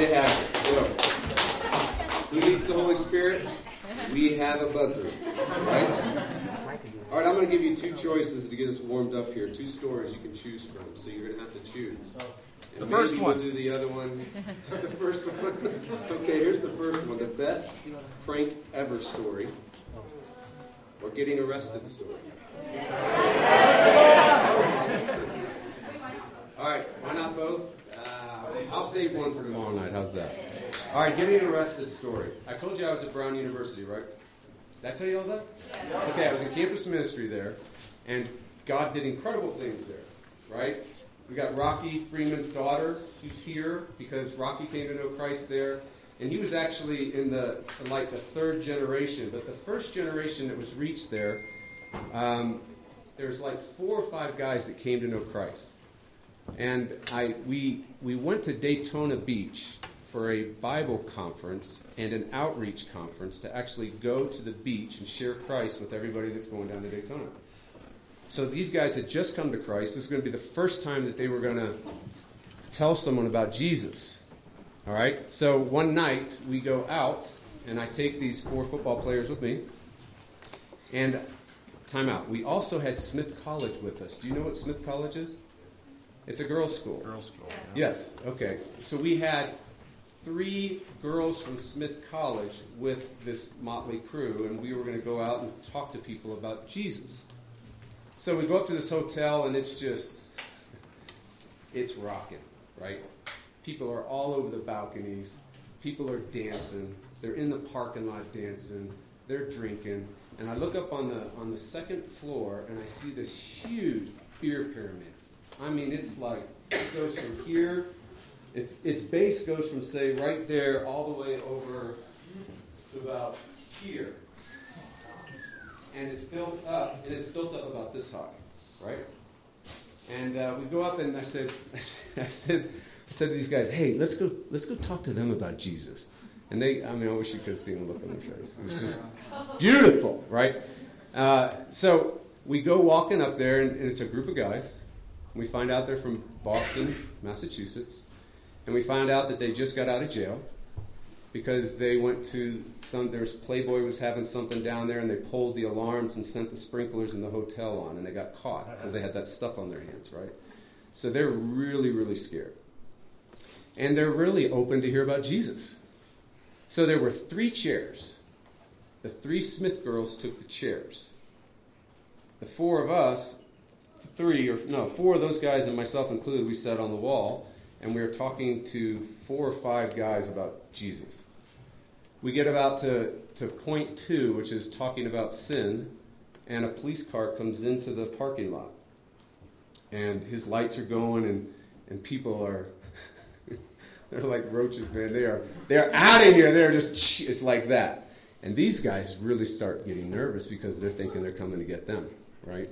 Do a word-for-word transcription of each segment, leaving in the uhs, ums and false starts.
you to have it. Well, who needs the Holy Spirit? We have a buzzer, right? All right, I'm going to give you two choices to get us warmed up here. Two stories you can choose from, so you're going to have to choose. And the first one. We'll do the other one. The first one. Okay, here's the first one. The best prank ever story, or getting arrested story. All right, why not both? Uh, I'll save one for tomorrow night. How's that? All right, getting arrested story. I told you I was at Brown University, right? Did I tell you all that? Okay, I was in campus ministry there, and God did incredible things there, right? We got Rocky Freeman's daughter, who's here, because Rocky came to know Christ there. And he was actually in the, in like the third generation. But the first generation that was reached there, um, there's like four or five guys that came to know Christ. And I we we went to Daytona Beach for a Bible conference and an outreach conference to actually go to the beach and share Christ with everybody that's going down to Daytona. So these guys had just come to Christ. This is going to be the first time that they were going to tell someone about Jesus. All right? So one night we go out, and I take these four football players with me. And time out. We also had Smith College with us. Do you know what Smith College is? It's a girls' school. Girls' school. Yeah. Yes. Okay. So we had three girls from Smith College with this motley crew, and we were going to go out and talk to people about Jesus. So we go up to this hotel, and it's just, it's rocking, right? People are all over the balconies. People are dancing. They're in the parking lot dancing. They're drinking. And I look up on the on the second floor, and I see this huge beer pyramid. I mean, it's like, it goes from here, it's, its base goes from, say, right there all the way over to about here. And it's built up, and it's built up about this high, right? And uh, we go up, and I said, I said, I said to these guys, hey, let's go, let's go talk to them about Jesus. And they, I mean, I wish you could have seen the look on their face. It was just beautiful, right? Uh, so we go walking up there, and, and it's a group of guys. We find out they're from Boston, Massachusetts, and we find out that they just got out of jail because they went to some, there was Playboy was having something down there, and they pulled the alarms and sent the sprinklers in the hotel on, and they got caught because they had that stuff on their hands, right? So they're really, really scared. And they're really open to hear about Jesus. So there were three chairs. The three Smith girls took the chairs. The four of us, Three or no, four of those guys and myself included, we sat on the wall, and we were talking to four or five guys about Jesus. We get about to, to point two, which is talking about sin, and a police car comes into the parking lot. And his lights are going, and, and people are, they're like roaches, man. They are, they're out of here. They're just, it's like that. And these guys really start getting nervous because they're thinking they're coming to get them, right?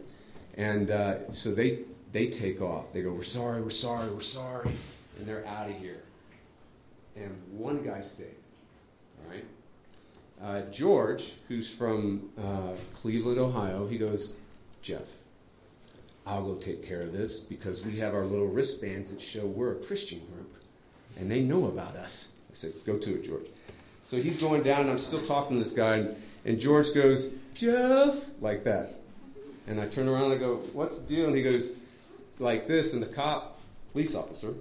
And uh, so they they take off. They go, we're sorry, we're sorry, we're sorry. And they're out of here. And one guy stayed, all right? Uh, George, who's from uh, Cleveland, Ohio, he goes, Jeff, I'll go take care of this because we have our little wristbands that show we're a Christian group, and they know about us. I said, go to it, George. So he's going down, and I'm still talking to this guy, and, and George goes, Jeff, like that. And I turn around and I go, what's the deal? And he goes, like this. And the cop, police officer,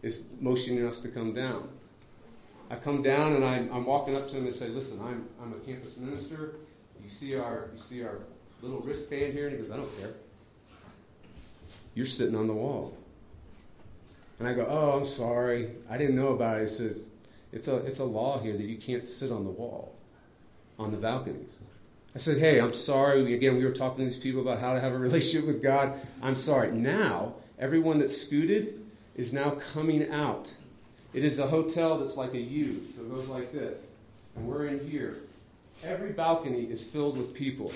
is motioning us to come down. I come down and I'm, I'm walking up to him and say, listen, I'm I'm a campus minister. You see our you see our little wristband here? And he goes, I don't care. You're sitting on the wall. And I go, oh, I'm sorry. I didn't know about it. He says, it's a, it's a law here that you can't sit on the wall, on the balconies. I said, hey, I'm sorry. Again, we were talking to these people about how to have a relationship with God. I'm sorry. Now, everyone that scooted is now coming out. It is a hotel that's like a U, so it goes like this. And we're in here. Every balcony is filled with people.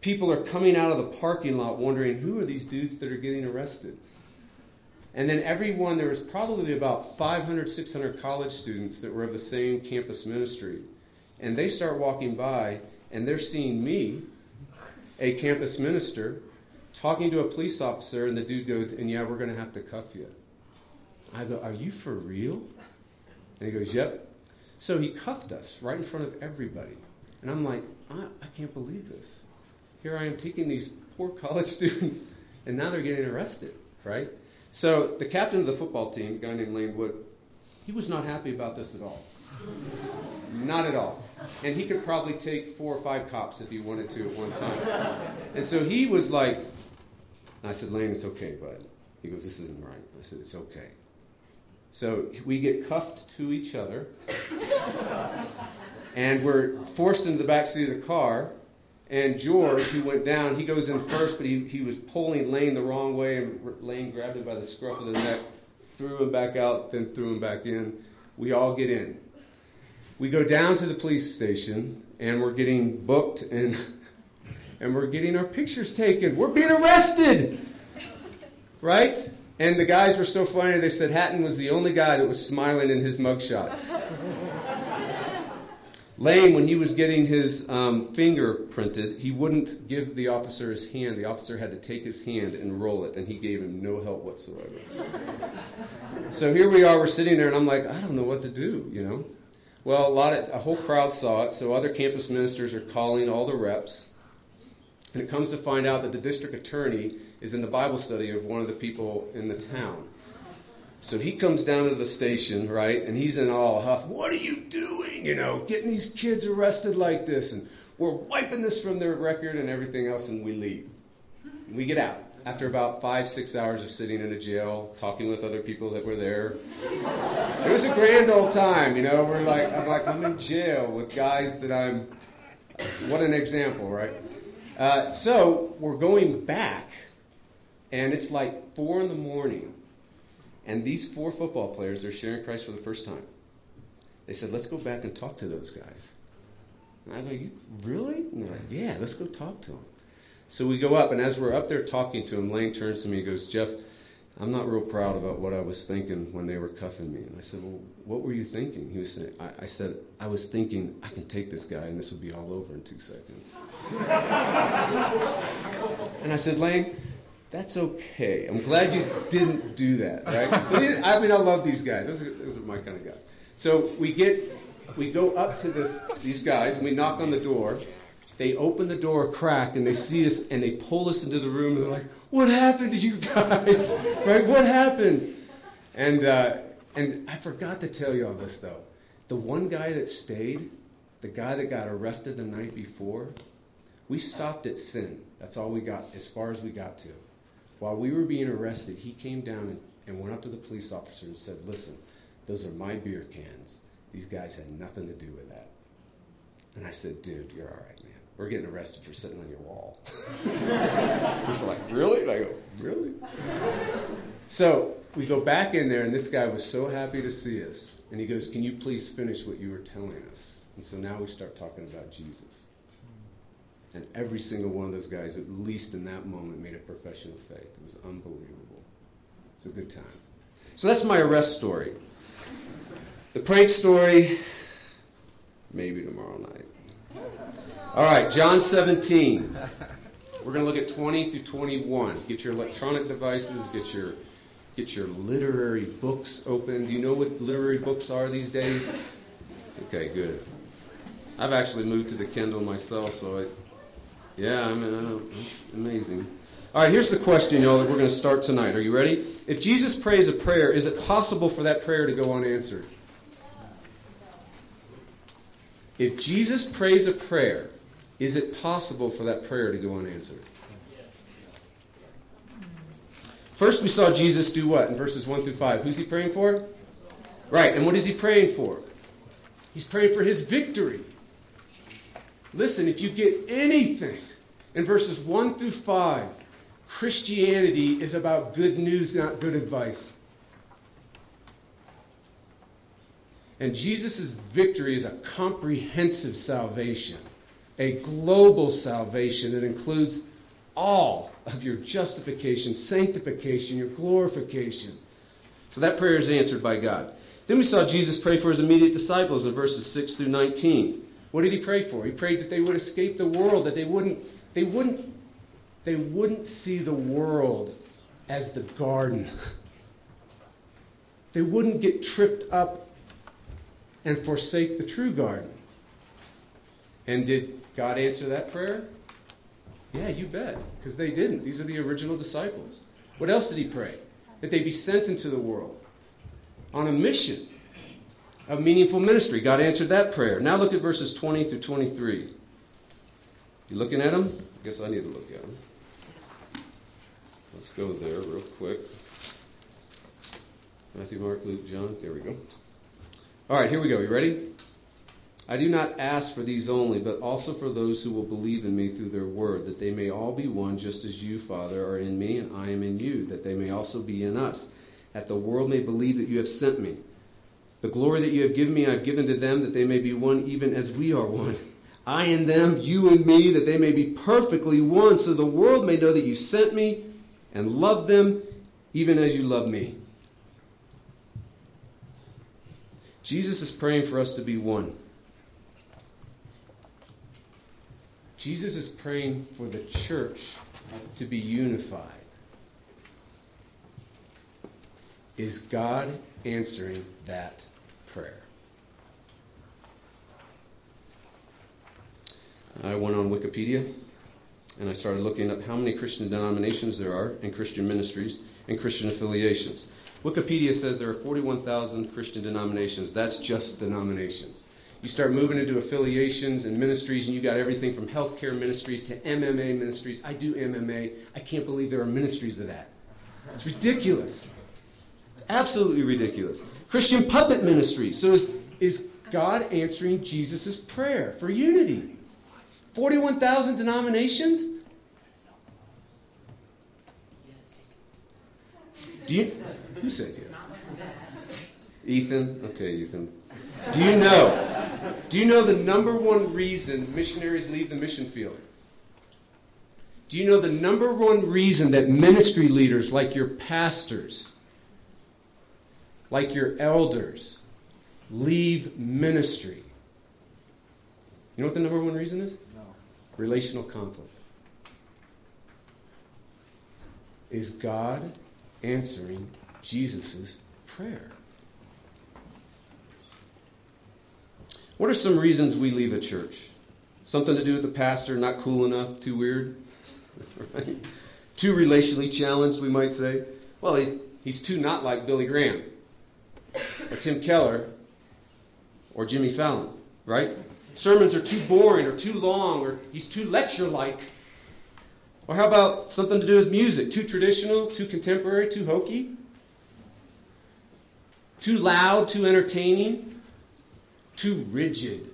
People are coming out of the parking lot wondering, who are these dudes that are getting arrested? And then everyone, there was probably about five hundred, six hundred college students that were of the same campus ministry. And they start walking by, and they're seeing me, a campus minister, talking to a police officer, and the dude goes, and yeah, we're going to have to cuff you. I go, are you for real? And he goes, yep. So he cuffed us right in front of everybody. And I'm like, I, I can't believe this. Here I am taking these poor college students, and now they're getting arrested, right? So the captain of the football team, a guy named Lane Wood, he was not happy about this at all. Not at all. And he could probably take four or five cops if he wanted to at one time. And so he was like, and I said, Lane, it's okay, bud. He goes, this isn't right. I said, it's okay. So we get cuffed to each other, and we're forced into the back seat of the car, and George, who went down, he goes in first, but he, he was pulling Lane the wrong way, and Lane grabbed him by the scruff of the neck, threw him back out, then threw him back in. We all get in. We go down to the police station, and we're getting booked, and, and we're getting our pictures taken. We're being arrested, right? And the guys were so funny, they said Hatton was the only guy that was smiling in his mugshot. Lane, when he was getting his um, finger printed, he wouldn't give the officer his hand. The officer had to take his hand and roll it, and he gave him no help whatsoever. So here we are, we're sitting there, and I'm like, I don't know what to do, you know? Well, a lot of, a whole crowd saw it, so other campus ministers are calling all the reps, and it comes to find out that the district attorney is in the Bible study of one of the people in the town. So he comes down to the station, right, and he's in all huff. What are you doing, you know, getting these kids arrested like this? And we're wiping this from their record and everything else, and we leave. And we get out after about five, six hours of sitting in a jail, talking with other people that were there. It was a grand old time, you know. We're like, I'm like, I'm in jail with guys that I'm, what an example, right? Uh, so we're going back. And it's like four in the morning, and these four football players are sharing Christ for the first time. They said, let's go back and talk to those guys. And I go, you really? And they're like, yeah, let's go talk to them. So we go up, and as we're up there talking to him, Lane turns to me and goes, Jeff, I'm not real proud about what I was thinking when they were cuffing me. And I said, well, what were you thinking? He was saying, I, I said, I was thinking I can take this guy, and this will be all over in two seconds. And I said, Lane, that's okay. I'm glad you didn't do that, right? So these, I mean, I love these guys. Those are, those are my kind of guys. So we get, we go up to this, these guys, and we knock on the door. They open the door a crack, and they see us, and they pull us into the room, and they're like, what happened to you guys? Right? What happened? And, uh, and I forgot to tell you all this, though. The one guy that stayed, the guy that got arrested the night before, we stopped at sin. That's all we got, as far as we got to. While we were being arrested, he came down and went up to the police officer and said, listen, those are my beer cans. These guys had nothing to do with that. And I said, dude, you're all right, man. We're getting arrested for sitting on your wall. He's like, really? And I go, really? So we go back in there, and this guy was so happy to see us. And he goes, can you please finish what you were telling us? And so now we start talking about Jesus. And every single one of those guys, at least in that moment, made a profession of faith. It was unbelievable. It was a good time. So that's my arrest story. The prank story, maybe tomorrow night. All right, John seventeen. We're going to look at twenty through twenty-one. Get your electronic devices. Get your, get your literary books open. Do you know what literary books are these days? Okay, good. I've actually moved to the Kindle myself, so I... Yeah, I mean, I know. It's amazing. All right, here's the question, y'all, that we're going to start tonight. Are you ready? If Jesus prays a prayer, is it possible for that prayer to go unanswered? If Jesus prays a prayer, is it possible for that prayer to go unanswered? First, we saw Jesus do what in verses one through five? Who's he praying for? Right, and what is he praying for? He's praying for his victory. Listen, if you get anything in verses one through five, Christianity is about good news, not good advice. And Jesus' victory is a comprehensive salvation, a global salvation that includes all of your justification, sanctification, your glorification. So that prayer is answered by God. Then we saw Jesus pray for his immediate disciples in verses six through nineteen. What did he pray for? He prayed that they would escape the world, that they wouldn't, they wouldn't, they wouldn't see the world as the garden, they wouldn't get tripped up and forsake the true garden. And did God answer that prayer? Yeah, you bet, because they didn't. These are the original disciples. What else did he pray? That they be sent into the world on a mission of meaningful ministry. God answered that prayer. Now look at verses twenty through twenty-three. You looking at them? I guess I need to look at them. Let's go there real quick. Matthew, Mark, Luke, John. There we go. All right, here we go. You ready? I do not ask for these only, but also for those who will believe in me through their word, that they may all be one, just as you, Father, are in me and I am in you, that they may also be in us, that the world may believe that you have sent me. The glory that you have given me I have given to them, that they may be one even as we are one. I in them, you in me, that they may be perfectly one, so the world may know that you sent me and loved them even as you love me. Jesus is praying for us to be one. Jesus is praying for the church to be unified. Is God answering that prayer? I went on Wikipedia and I started looking up how many Christian denominations there are and Christian ministries and Christian affiliations. Wikipedia says there are forty-one thousand Christian denominations. That's just denominations. You start moving into affiliations and ministries, and you got everything from healthcare ministries to M M A ministries. I do M M A. I can't believe there are ministries to that. It's ridiculous. It's absolutely ridiculous. Christian puppet ministry. So is, is God answering Jesus' prayer for unity? forty-one thousand denominations? Do you... Who said yes? Ethan? Okay, Ethan. Do you know? Do you know the number one reason missionaries leave the mission field? Do you know the number one reason that ministry leaders like your pastors, like your elders, leave ministry? You know what the number one reason is? No. Relational conflict. Is God answering Jesus' prayer? What are some reasons we leave a church? Something to do with the pastor, not cool enough, too weird, right? Too relationally challenged, we might say. Well, he's, he's too not like Billy Graham or Tim Keller or Jimmy Fallon, right? Sermons are too boring or too long, or he's too lecture-like. Or how about something to do with music? Too traditional, too contemporary, too hokey? Too loud, too entertaining, too rigid,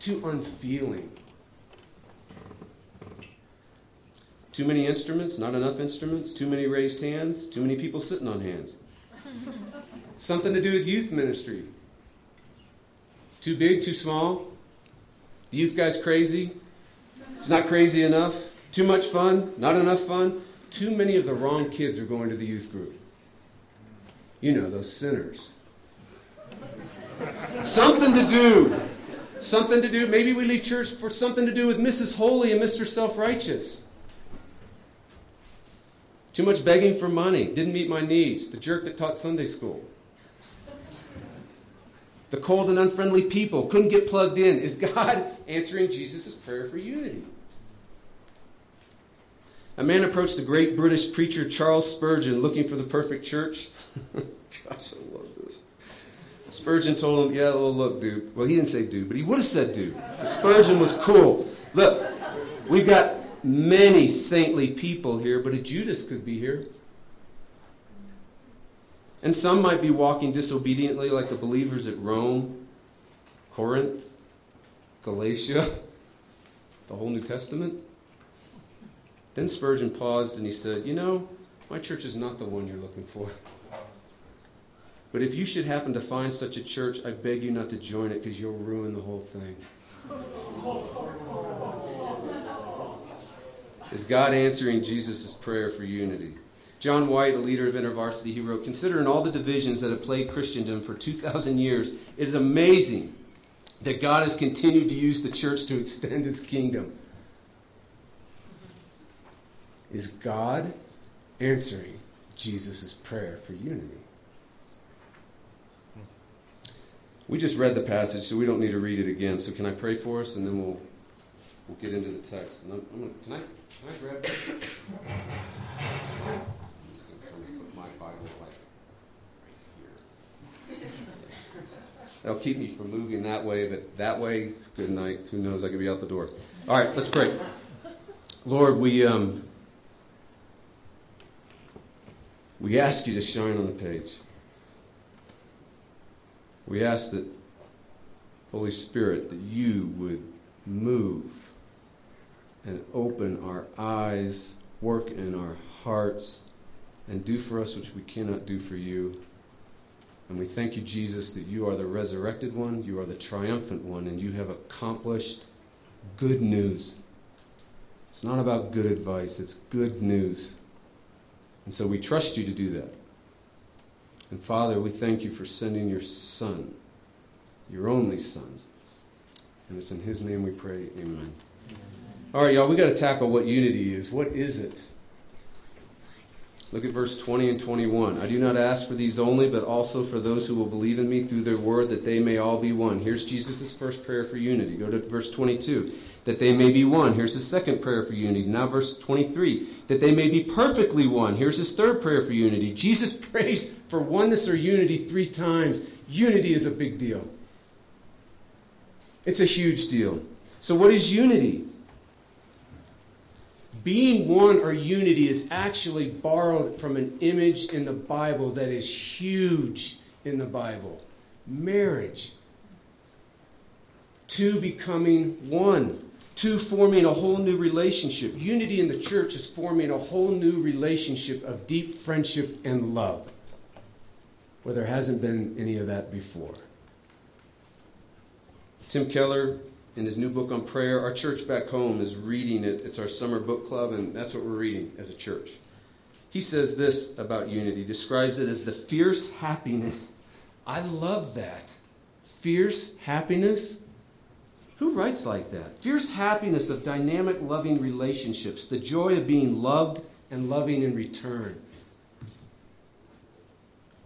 too unfeeling. Too many instruments, not enough instruments, too many raised hands, too many people sitting on hands. Something to do with youth ministry. Too big, too small. The youth guy's crazy. He's not crazy enough. Too much fun, not enough fun. Too many of the wrong kids are going to the youth group. You know, those sinners. Something to do. Something to do. Maybe we leave church for something to do with Missus Holy and Mister Self-Righteous. Too much begging for money. Didn't meet my needs. The jerk that taught Sunday school. The cold and unfriendly people. Couldn't get plugged in. Is God answering Jesus' prayer for unity? A man approached the great British preacher Charles Spurgeon looking for the perfect church. Gosh, I love this. Spurgeon told him, yeah, well, look, dude. Well, he didn't say dude, but he would have said dude. Spurgeon was cool. Look, we've got many saintly people here, but a Judas could be here. And some might be walking disobediently like the believers at Rome, Corinth, Galatia, the whole New Testament. Then Spurgeon paused and he said, you know, my church is not the one you're looking for. But if you should happen to find such a church, I beg you not to join it because you'll ruin the whole thing. Is God answering Jesus' prayer for unity? John White, a leader of InterVarsity, he wrote, considering all the divisions that have plagued Christendom for two thousand years, it is amazing that God has continued to use the church to extend his kingdom. Is God answering Jesus' prayer for unity? We just read the passage, so we don't need to read it again. So can I pray for us, and then we'll we'll get into the text. And I'm, I'm gonna, can I can I grab that? I'm just going to come put my Bible like right here. That'll keep me from moving that way, but that way, good night. Who knows? I could be out the door. All right, let's pray. Lord, we um we ask you to shine on the page. We ask that, Holy Spirit, that you would move and open our eyes, work in our hearts, and do for us which we cannot do for you. And we thank you, Jesus, that you are the resurrected one, you are the triumphant one, and you have accomplished good news. It's not about good advice, it's good news. And so we trust you to do that. And Father, we thank you for sending your Son, your only Son. And it's in his name we pray, amen. All right, y'all, we got to tackle what unity is. What is it? Look at verse twenty and twenty-one. I do not ask for these only, but also for those who will believe in me through their word, that they may all be one. Here's Jesus' first prayer for unity. Go to verse twenty-two. That they may be one. Here's his second prayer for unity. Now verse twenty-three. That they may be perfectly one. Here's his third prayer for unity. Jesus prays for oneness or unity three times. Unity is a big deal. It's a huge deal. So what is unity? Being one or unity is actually borrowed from an image in the Bible that is huge in the Bible. Marriage. Two becoming one. Two forming a whole new relationship. Unity in the church is forming a whole new relationship of deep friendship and love, where there hasn't been any of that before. Tim Keller, in his new book on prayer, our church back home is reading it. It's our summer book club, and that's what we're reading as a church. He says this about unity, describes it as the fierce happiness. I love that. Fierce happiness? Who writes like that? Fierce happiness of dynamic, loving relationships, the joy of being loved and loving in return.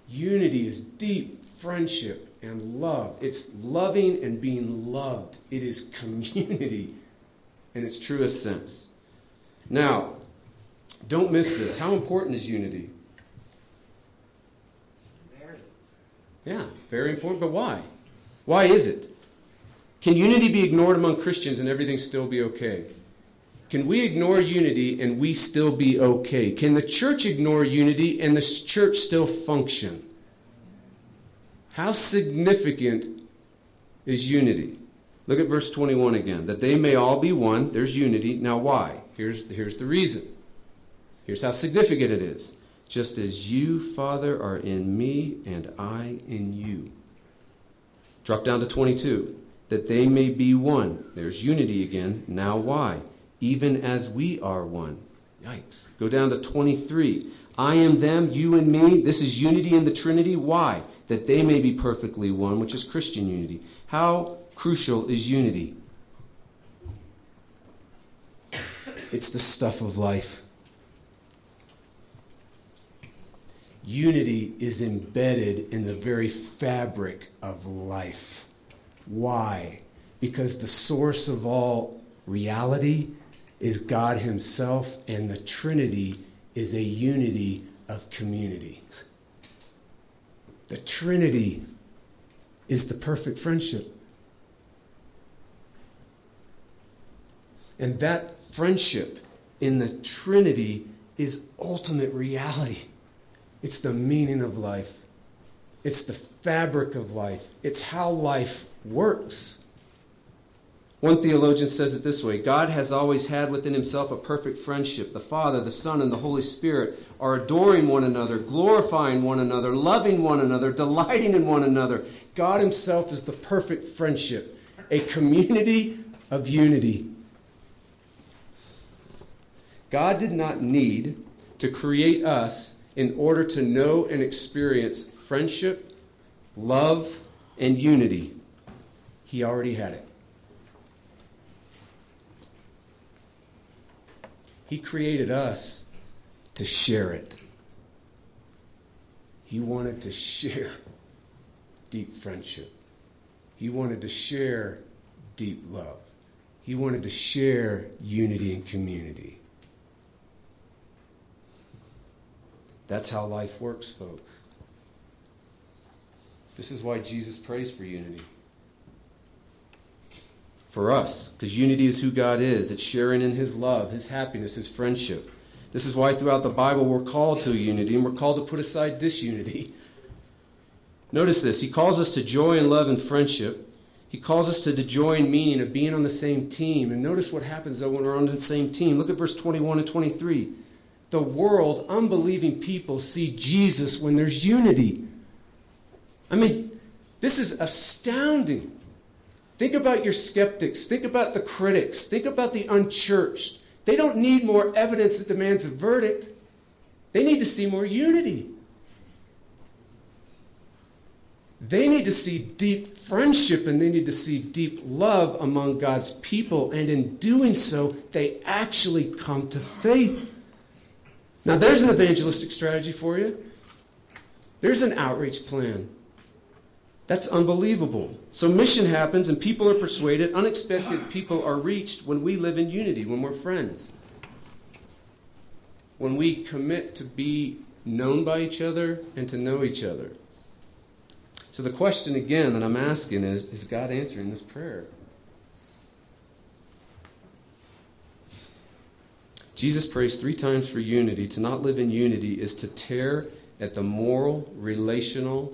Unity is deep friendship and love. It's loving and being loved. It is community in its truest sense. Now, don't miss this. How important is unity? Very. Yeah, very important, but why? Why is it? Can unity be ignored among Christians and everything still be okay? Can we ignore unity and we still be okay? Can the church ignore unity and the church still function? How significant is unity? Look at verse twenty-one again. That they may all be one. There's unity. Now why? Here's, here's the reason. Here's how significant it is. Just as you, Father, are in me and I in you. Drop down to twenty-two. That they may be one. There's unity again. Now why? Even as we are one. Yikes. Go down to twenty-three. I am them, you and me. This is unity in the Trinity. Why? That they may be perfectly one, which is Christian unity. How crucial is unity? It's the stuff of life. Unity is embedded in the very fabric of life. Why? Because the source of all reality is God himself, and the Trinity is a unity of community. The Trinity is the perfect friendship. And that friendship in the Trinity is ultimate reality. It's the meaning of life. It's the fabric of life. It's how life works. One theologian says it this way: God has always had within himself a perfect friendship. The Father, the Son, and the Holy Spirit are adoring one another, glorifying one another, loving one another, delighting in one another. God himself is the perfect friendship, a community of unity. God did not need to create us in order to know and experience friendship, love, and unity. He already had it. He created us to share it. He wanted to share deep friendship. He wanted to share deep love. He wanted to share unity and community. That's how life works, folks. This is why Jesus prays for unity. For us, because unity is who God is. It's sharing in his love, his happiness, his friendship. This is why throughout the Bible we're called to unity, and we're called to put aside disunity. Notice this. He calls us to joy and love and friendship. He calls us to the joy and meaning of being on the same team. And notice what happens, though, when we're on the same team. Look at verse twenty-one and twenty-three. The world, unbelieving people, see Jesus when there's unity. I mean, this is astounding. Think about your skeptics. Think about the critics. Think about the unchurched. They don't need more evidence that demands a verdict. They need to see more unity. They need to see deep friendship, and they need to see deep love among God's people. And in doing so, they actually come to faith. Now, there's an evangelistic strategy for you. There's an outreach plan. That's unbelievable. So mission happens, and people are persuaded. Unexpected people are reached when we live in unity, when we're friends. When we commit to be known by each other and to know each other. So the question again that I'm asking is, is God answering this prayer? Jesus prays three times for unity. To not live in unity is to tear at the moral, relational,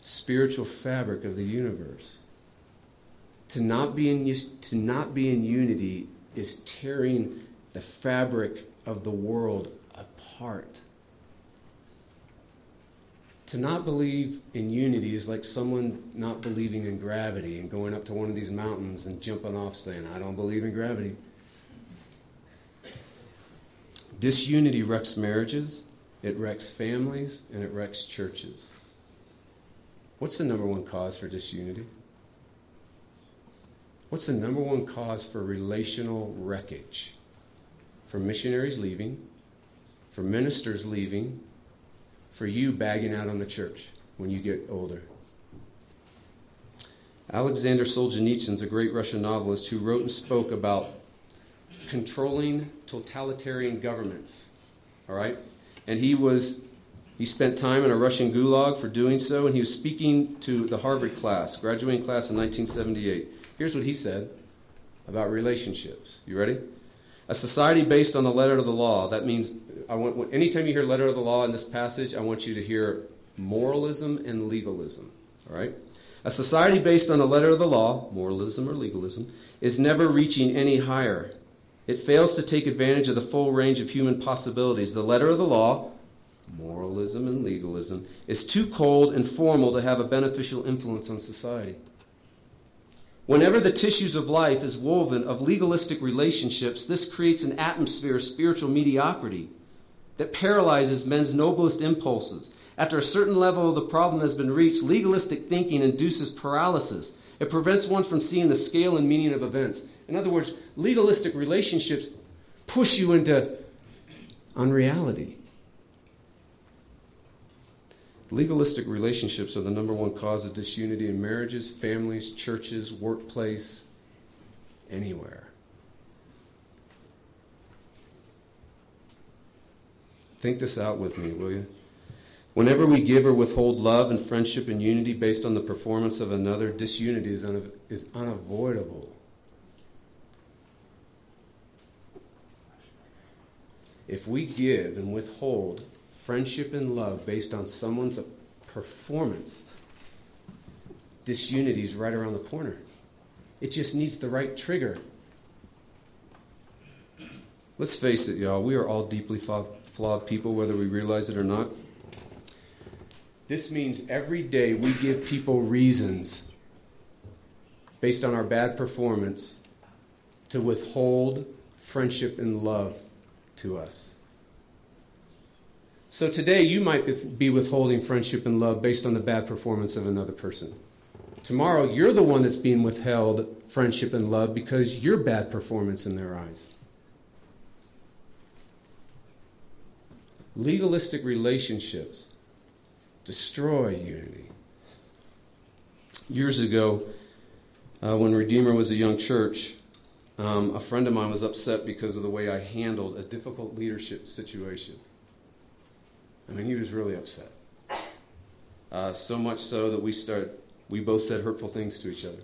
spiritual fabric of the universe. To not be in, to not be in unity is tearing the fabric of the world apart. To not believe in unity is like someone not believing in gravity and going up to one of these mountains and jumping off saying, I don't believe in gravity. Disunity wrecks marriages, it wrecks families, and it wrecks churches. What's the number one cause for disunity? What's the number one cause for relational wreckage? For missionaries leaving, for ministers leaving, for you bagging out on the church when you get older. Alexander Solzhenitsyn is a great Russian novelist who wrote and spoke about controlling totalitarian governments, all right? And he was, he spent time in a Russian gulag for doing so, and he was speaking to the Harvard class, graduating class in nineteen seventy-eight. Here's what he said about relationships. You ready? A society based on the letter of the law. That means, I want, anytime you hear letter of the law in this passage, I want you to hear moralism and legalism, all right? A society based on the letter of the law, moralism or legalism, is never reaching any higher. It fails to take advantage of the full range of human possibilities. The letter of the law, moralism and legalism, is too cold and formal to have a beneficial influence on society. Whenever the tissues of life is woven of legalistic relationships, this creates an atmosphere of spiritual mediocrity that paralyzes men's noblest impulses. After a certain level of the problem has been reached, legalistic thinking induces paralysis. It prevents one from seeing the scale and meaning of events. In other words, legalistic relationships push you into unreality. Legalistic relationships are the number one cause of disunity in marriages, families, churches, workplace, anywhere. Think this out with me, will you? Whenever we give or withhold love and friendship and unity based on the performance of another, disunity is, un- is unavoidable. If we give and withhold friendship and love based on someone's performance, disunity is right around the corner. It just needs the right trigger. Let's face it, y'all. We are all deeply fa- flawed people, whether we realize it or not. This means every day we give people reasons based on our bad performance to withhold friendship and love to us. So today you might be withholding friendship and love based on the bad performance of another person. Tomorrow you're the one that's being withheld friendship and love because your bad performance in their eyes. Legalistic relationships destroy unity. years ago, uh, when Redeemer was a young church, um, a friend of mine was upset because of the way I handled a difficult leadership situation. I mean, he was really upset. Uh, so much so that we start, we both said hurtful things to each other.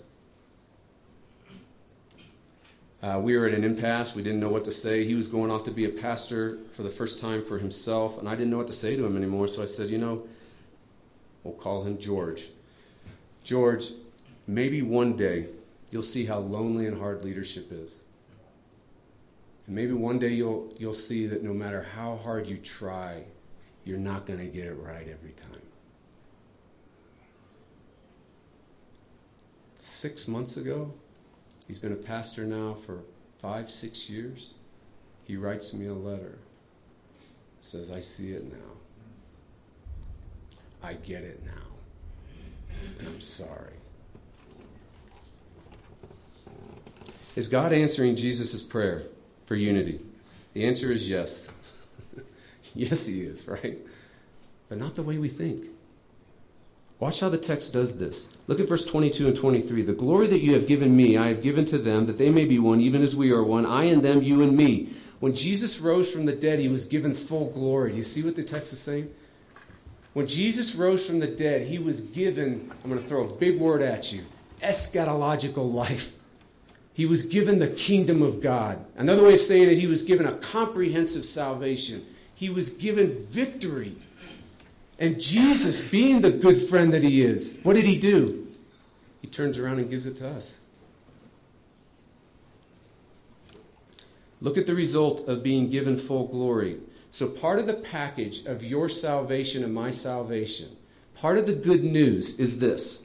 Uh, we were at an impasse. We didn't know what to say. He was going off to be a pastor for the first time for himself, and I didn't know what to say to him anymore. So I said, you know, we'll call him George. George, maybe one day you'll see how lonely and hard leadership is. And maybe one day you'll, you'll see that no matter how hard you try, you're not going to get it right every time. Six months ago, he's been a pastor now for five, six years. He writes me a letter. Says, I see it now. I get it now. I'm sorry. Is God answering Jesus' prayer for unity? The answer is yes. Yes, he is, right? But not the way we think. Watch how the text does this. Look at verse twenty-two and twenty-three. The glory that you have given me, I have given to them, that they may be one, even as we are one. I and them, you and me. When Jesus rose from the dead, he was given full glory. Do you see what the text is saying? When Jesus rose from the dead, he was given, I'm going to throw a big word at you, eschatological life. He was given the kingdom of God. Another way of saying it, he was given a comprehensive salvation. He was given victory. And Jesus, being the good friend that he is, what did he do? He turns around and gives it to us. Look at the result of being given full glory. So part of the package of your salvation and my salvation, part of the good news is this,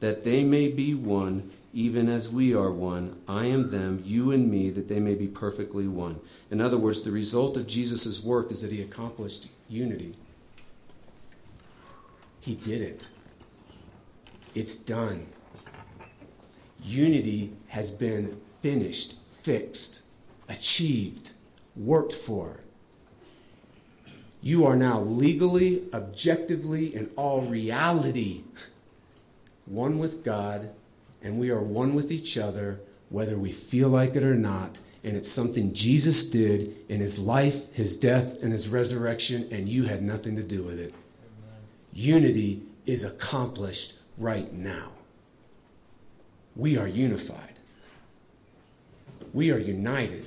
that they may be one, even as we are one. I am them, you and me, that they may be perfectly one. In other words, the result of Jesus' work is that he accomplished unity. He did it. It's done. Unity has been finished, fixed, achieved, worked for. You are now legally, objectively, in all reality, one with God, and we are one with each other, whether we feel like it or not. And it's something Jesus did in his life, his death, and his resurrection, and you had nothing to do with it. Unity is accomplished right now. We are unified. We are united.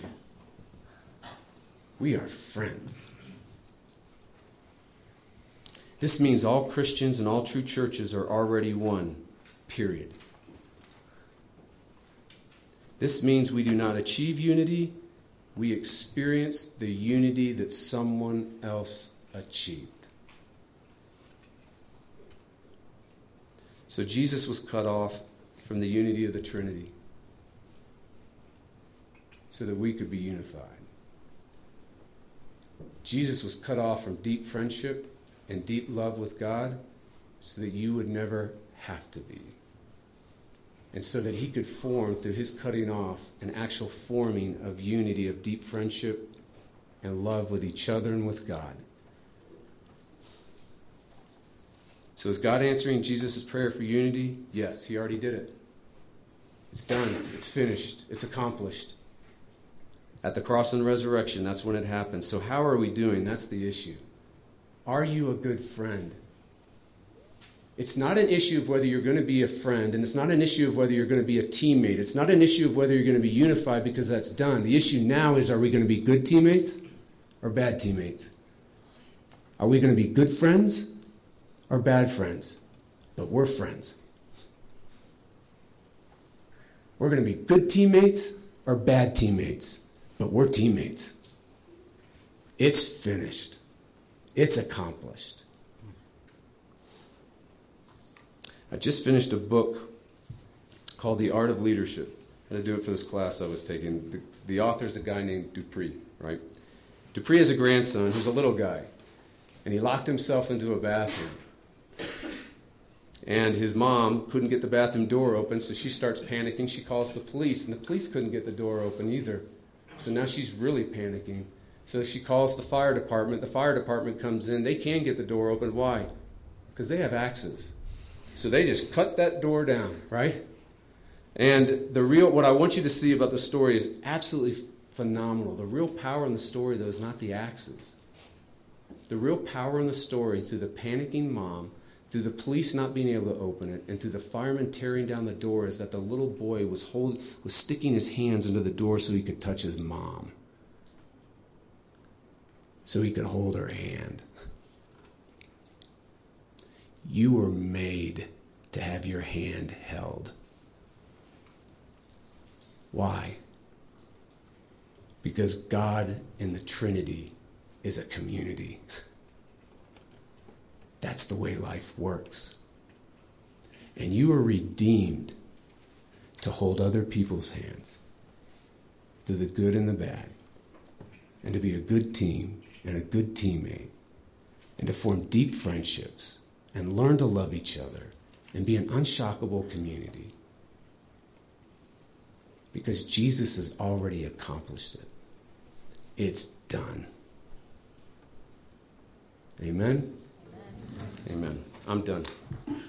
We are friends. This means all Christians and all true churches are already one, period. This means we do not achieve unity. We experience the unity that someone else achieved. So Jesus was cut off from the unity of the Trinity so that we could be unified. Jesus was cut off from deep friendship and deep love with God so that you would never have to be. And so that he could form, through his cutting off, an actual forming of unity, of deep friendship and love with each other and with God. So is God answering Jesus' prayer for unity? Yes, he already did it. It's done. It's finished. It's accomplished. At the cross and resurrection, that's when it happened. So how are we doing? That's the issue. Are you a good friend? It's not an issue of whether you're going to be a friend, and it's not an issue of whether you're going to be a teammate. It's not an issue of whether you're going to be unified, because that's done. The issue now is, are we going to be good teammates or bad teammates? Are we going to be good friends? Are bad friends, but we're friends. We're going to be good teammates or bad teammates, but we're teammates. It's finished. It's accomplished. I just finished a book called The Art of Leadership. I had to do it for this class I was taking. The, the author's a guy named Dupree, right? Dupree has a grandson who's a little guy, and he locked himself into a bathroom. And his mom couldn't get the bathroom door open, so she starts panicking. She calls the police, and the police couldn't get the door open either. So now she's really panicking. So she calls the fire department. The fire department comes in. They can get the door open. Why? Because they have axes. So they just cut that door down, right? And the real, what I want you to see about the story is absolutely phenomenal. The real power in the story, though, is not the axes. The real power in the story, through the panicking mom, through the police not being able to open it, and through the firemen tearing down the door, is that the little boy was hold, was sticking his hands into the door so he could touch his mom, so he could hold her hand. You were made to have your hand held. Why? Because God in the Trinity is a community. That's the way life works. And you are redeemed to hold other people's hands through the good and the bad, and to be a good team and a good teammate, and to form deep friendships and learn to love each other and be an unshockable community. Because Jesus has already accomplished it. It's done. Amen? Amen. I'm done.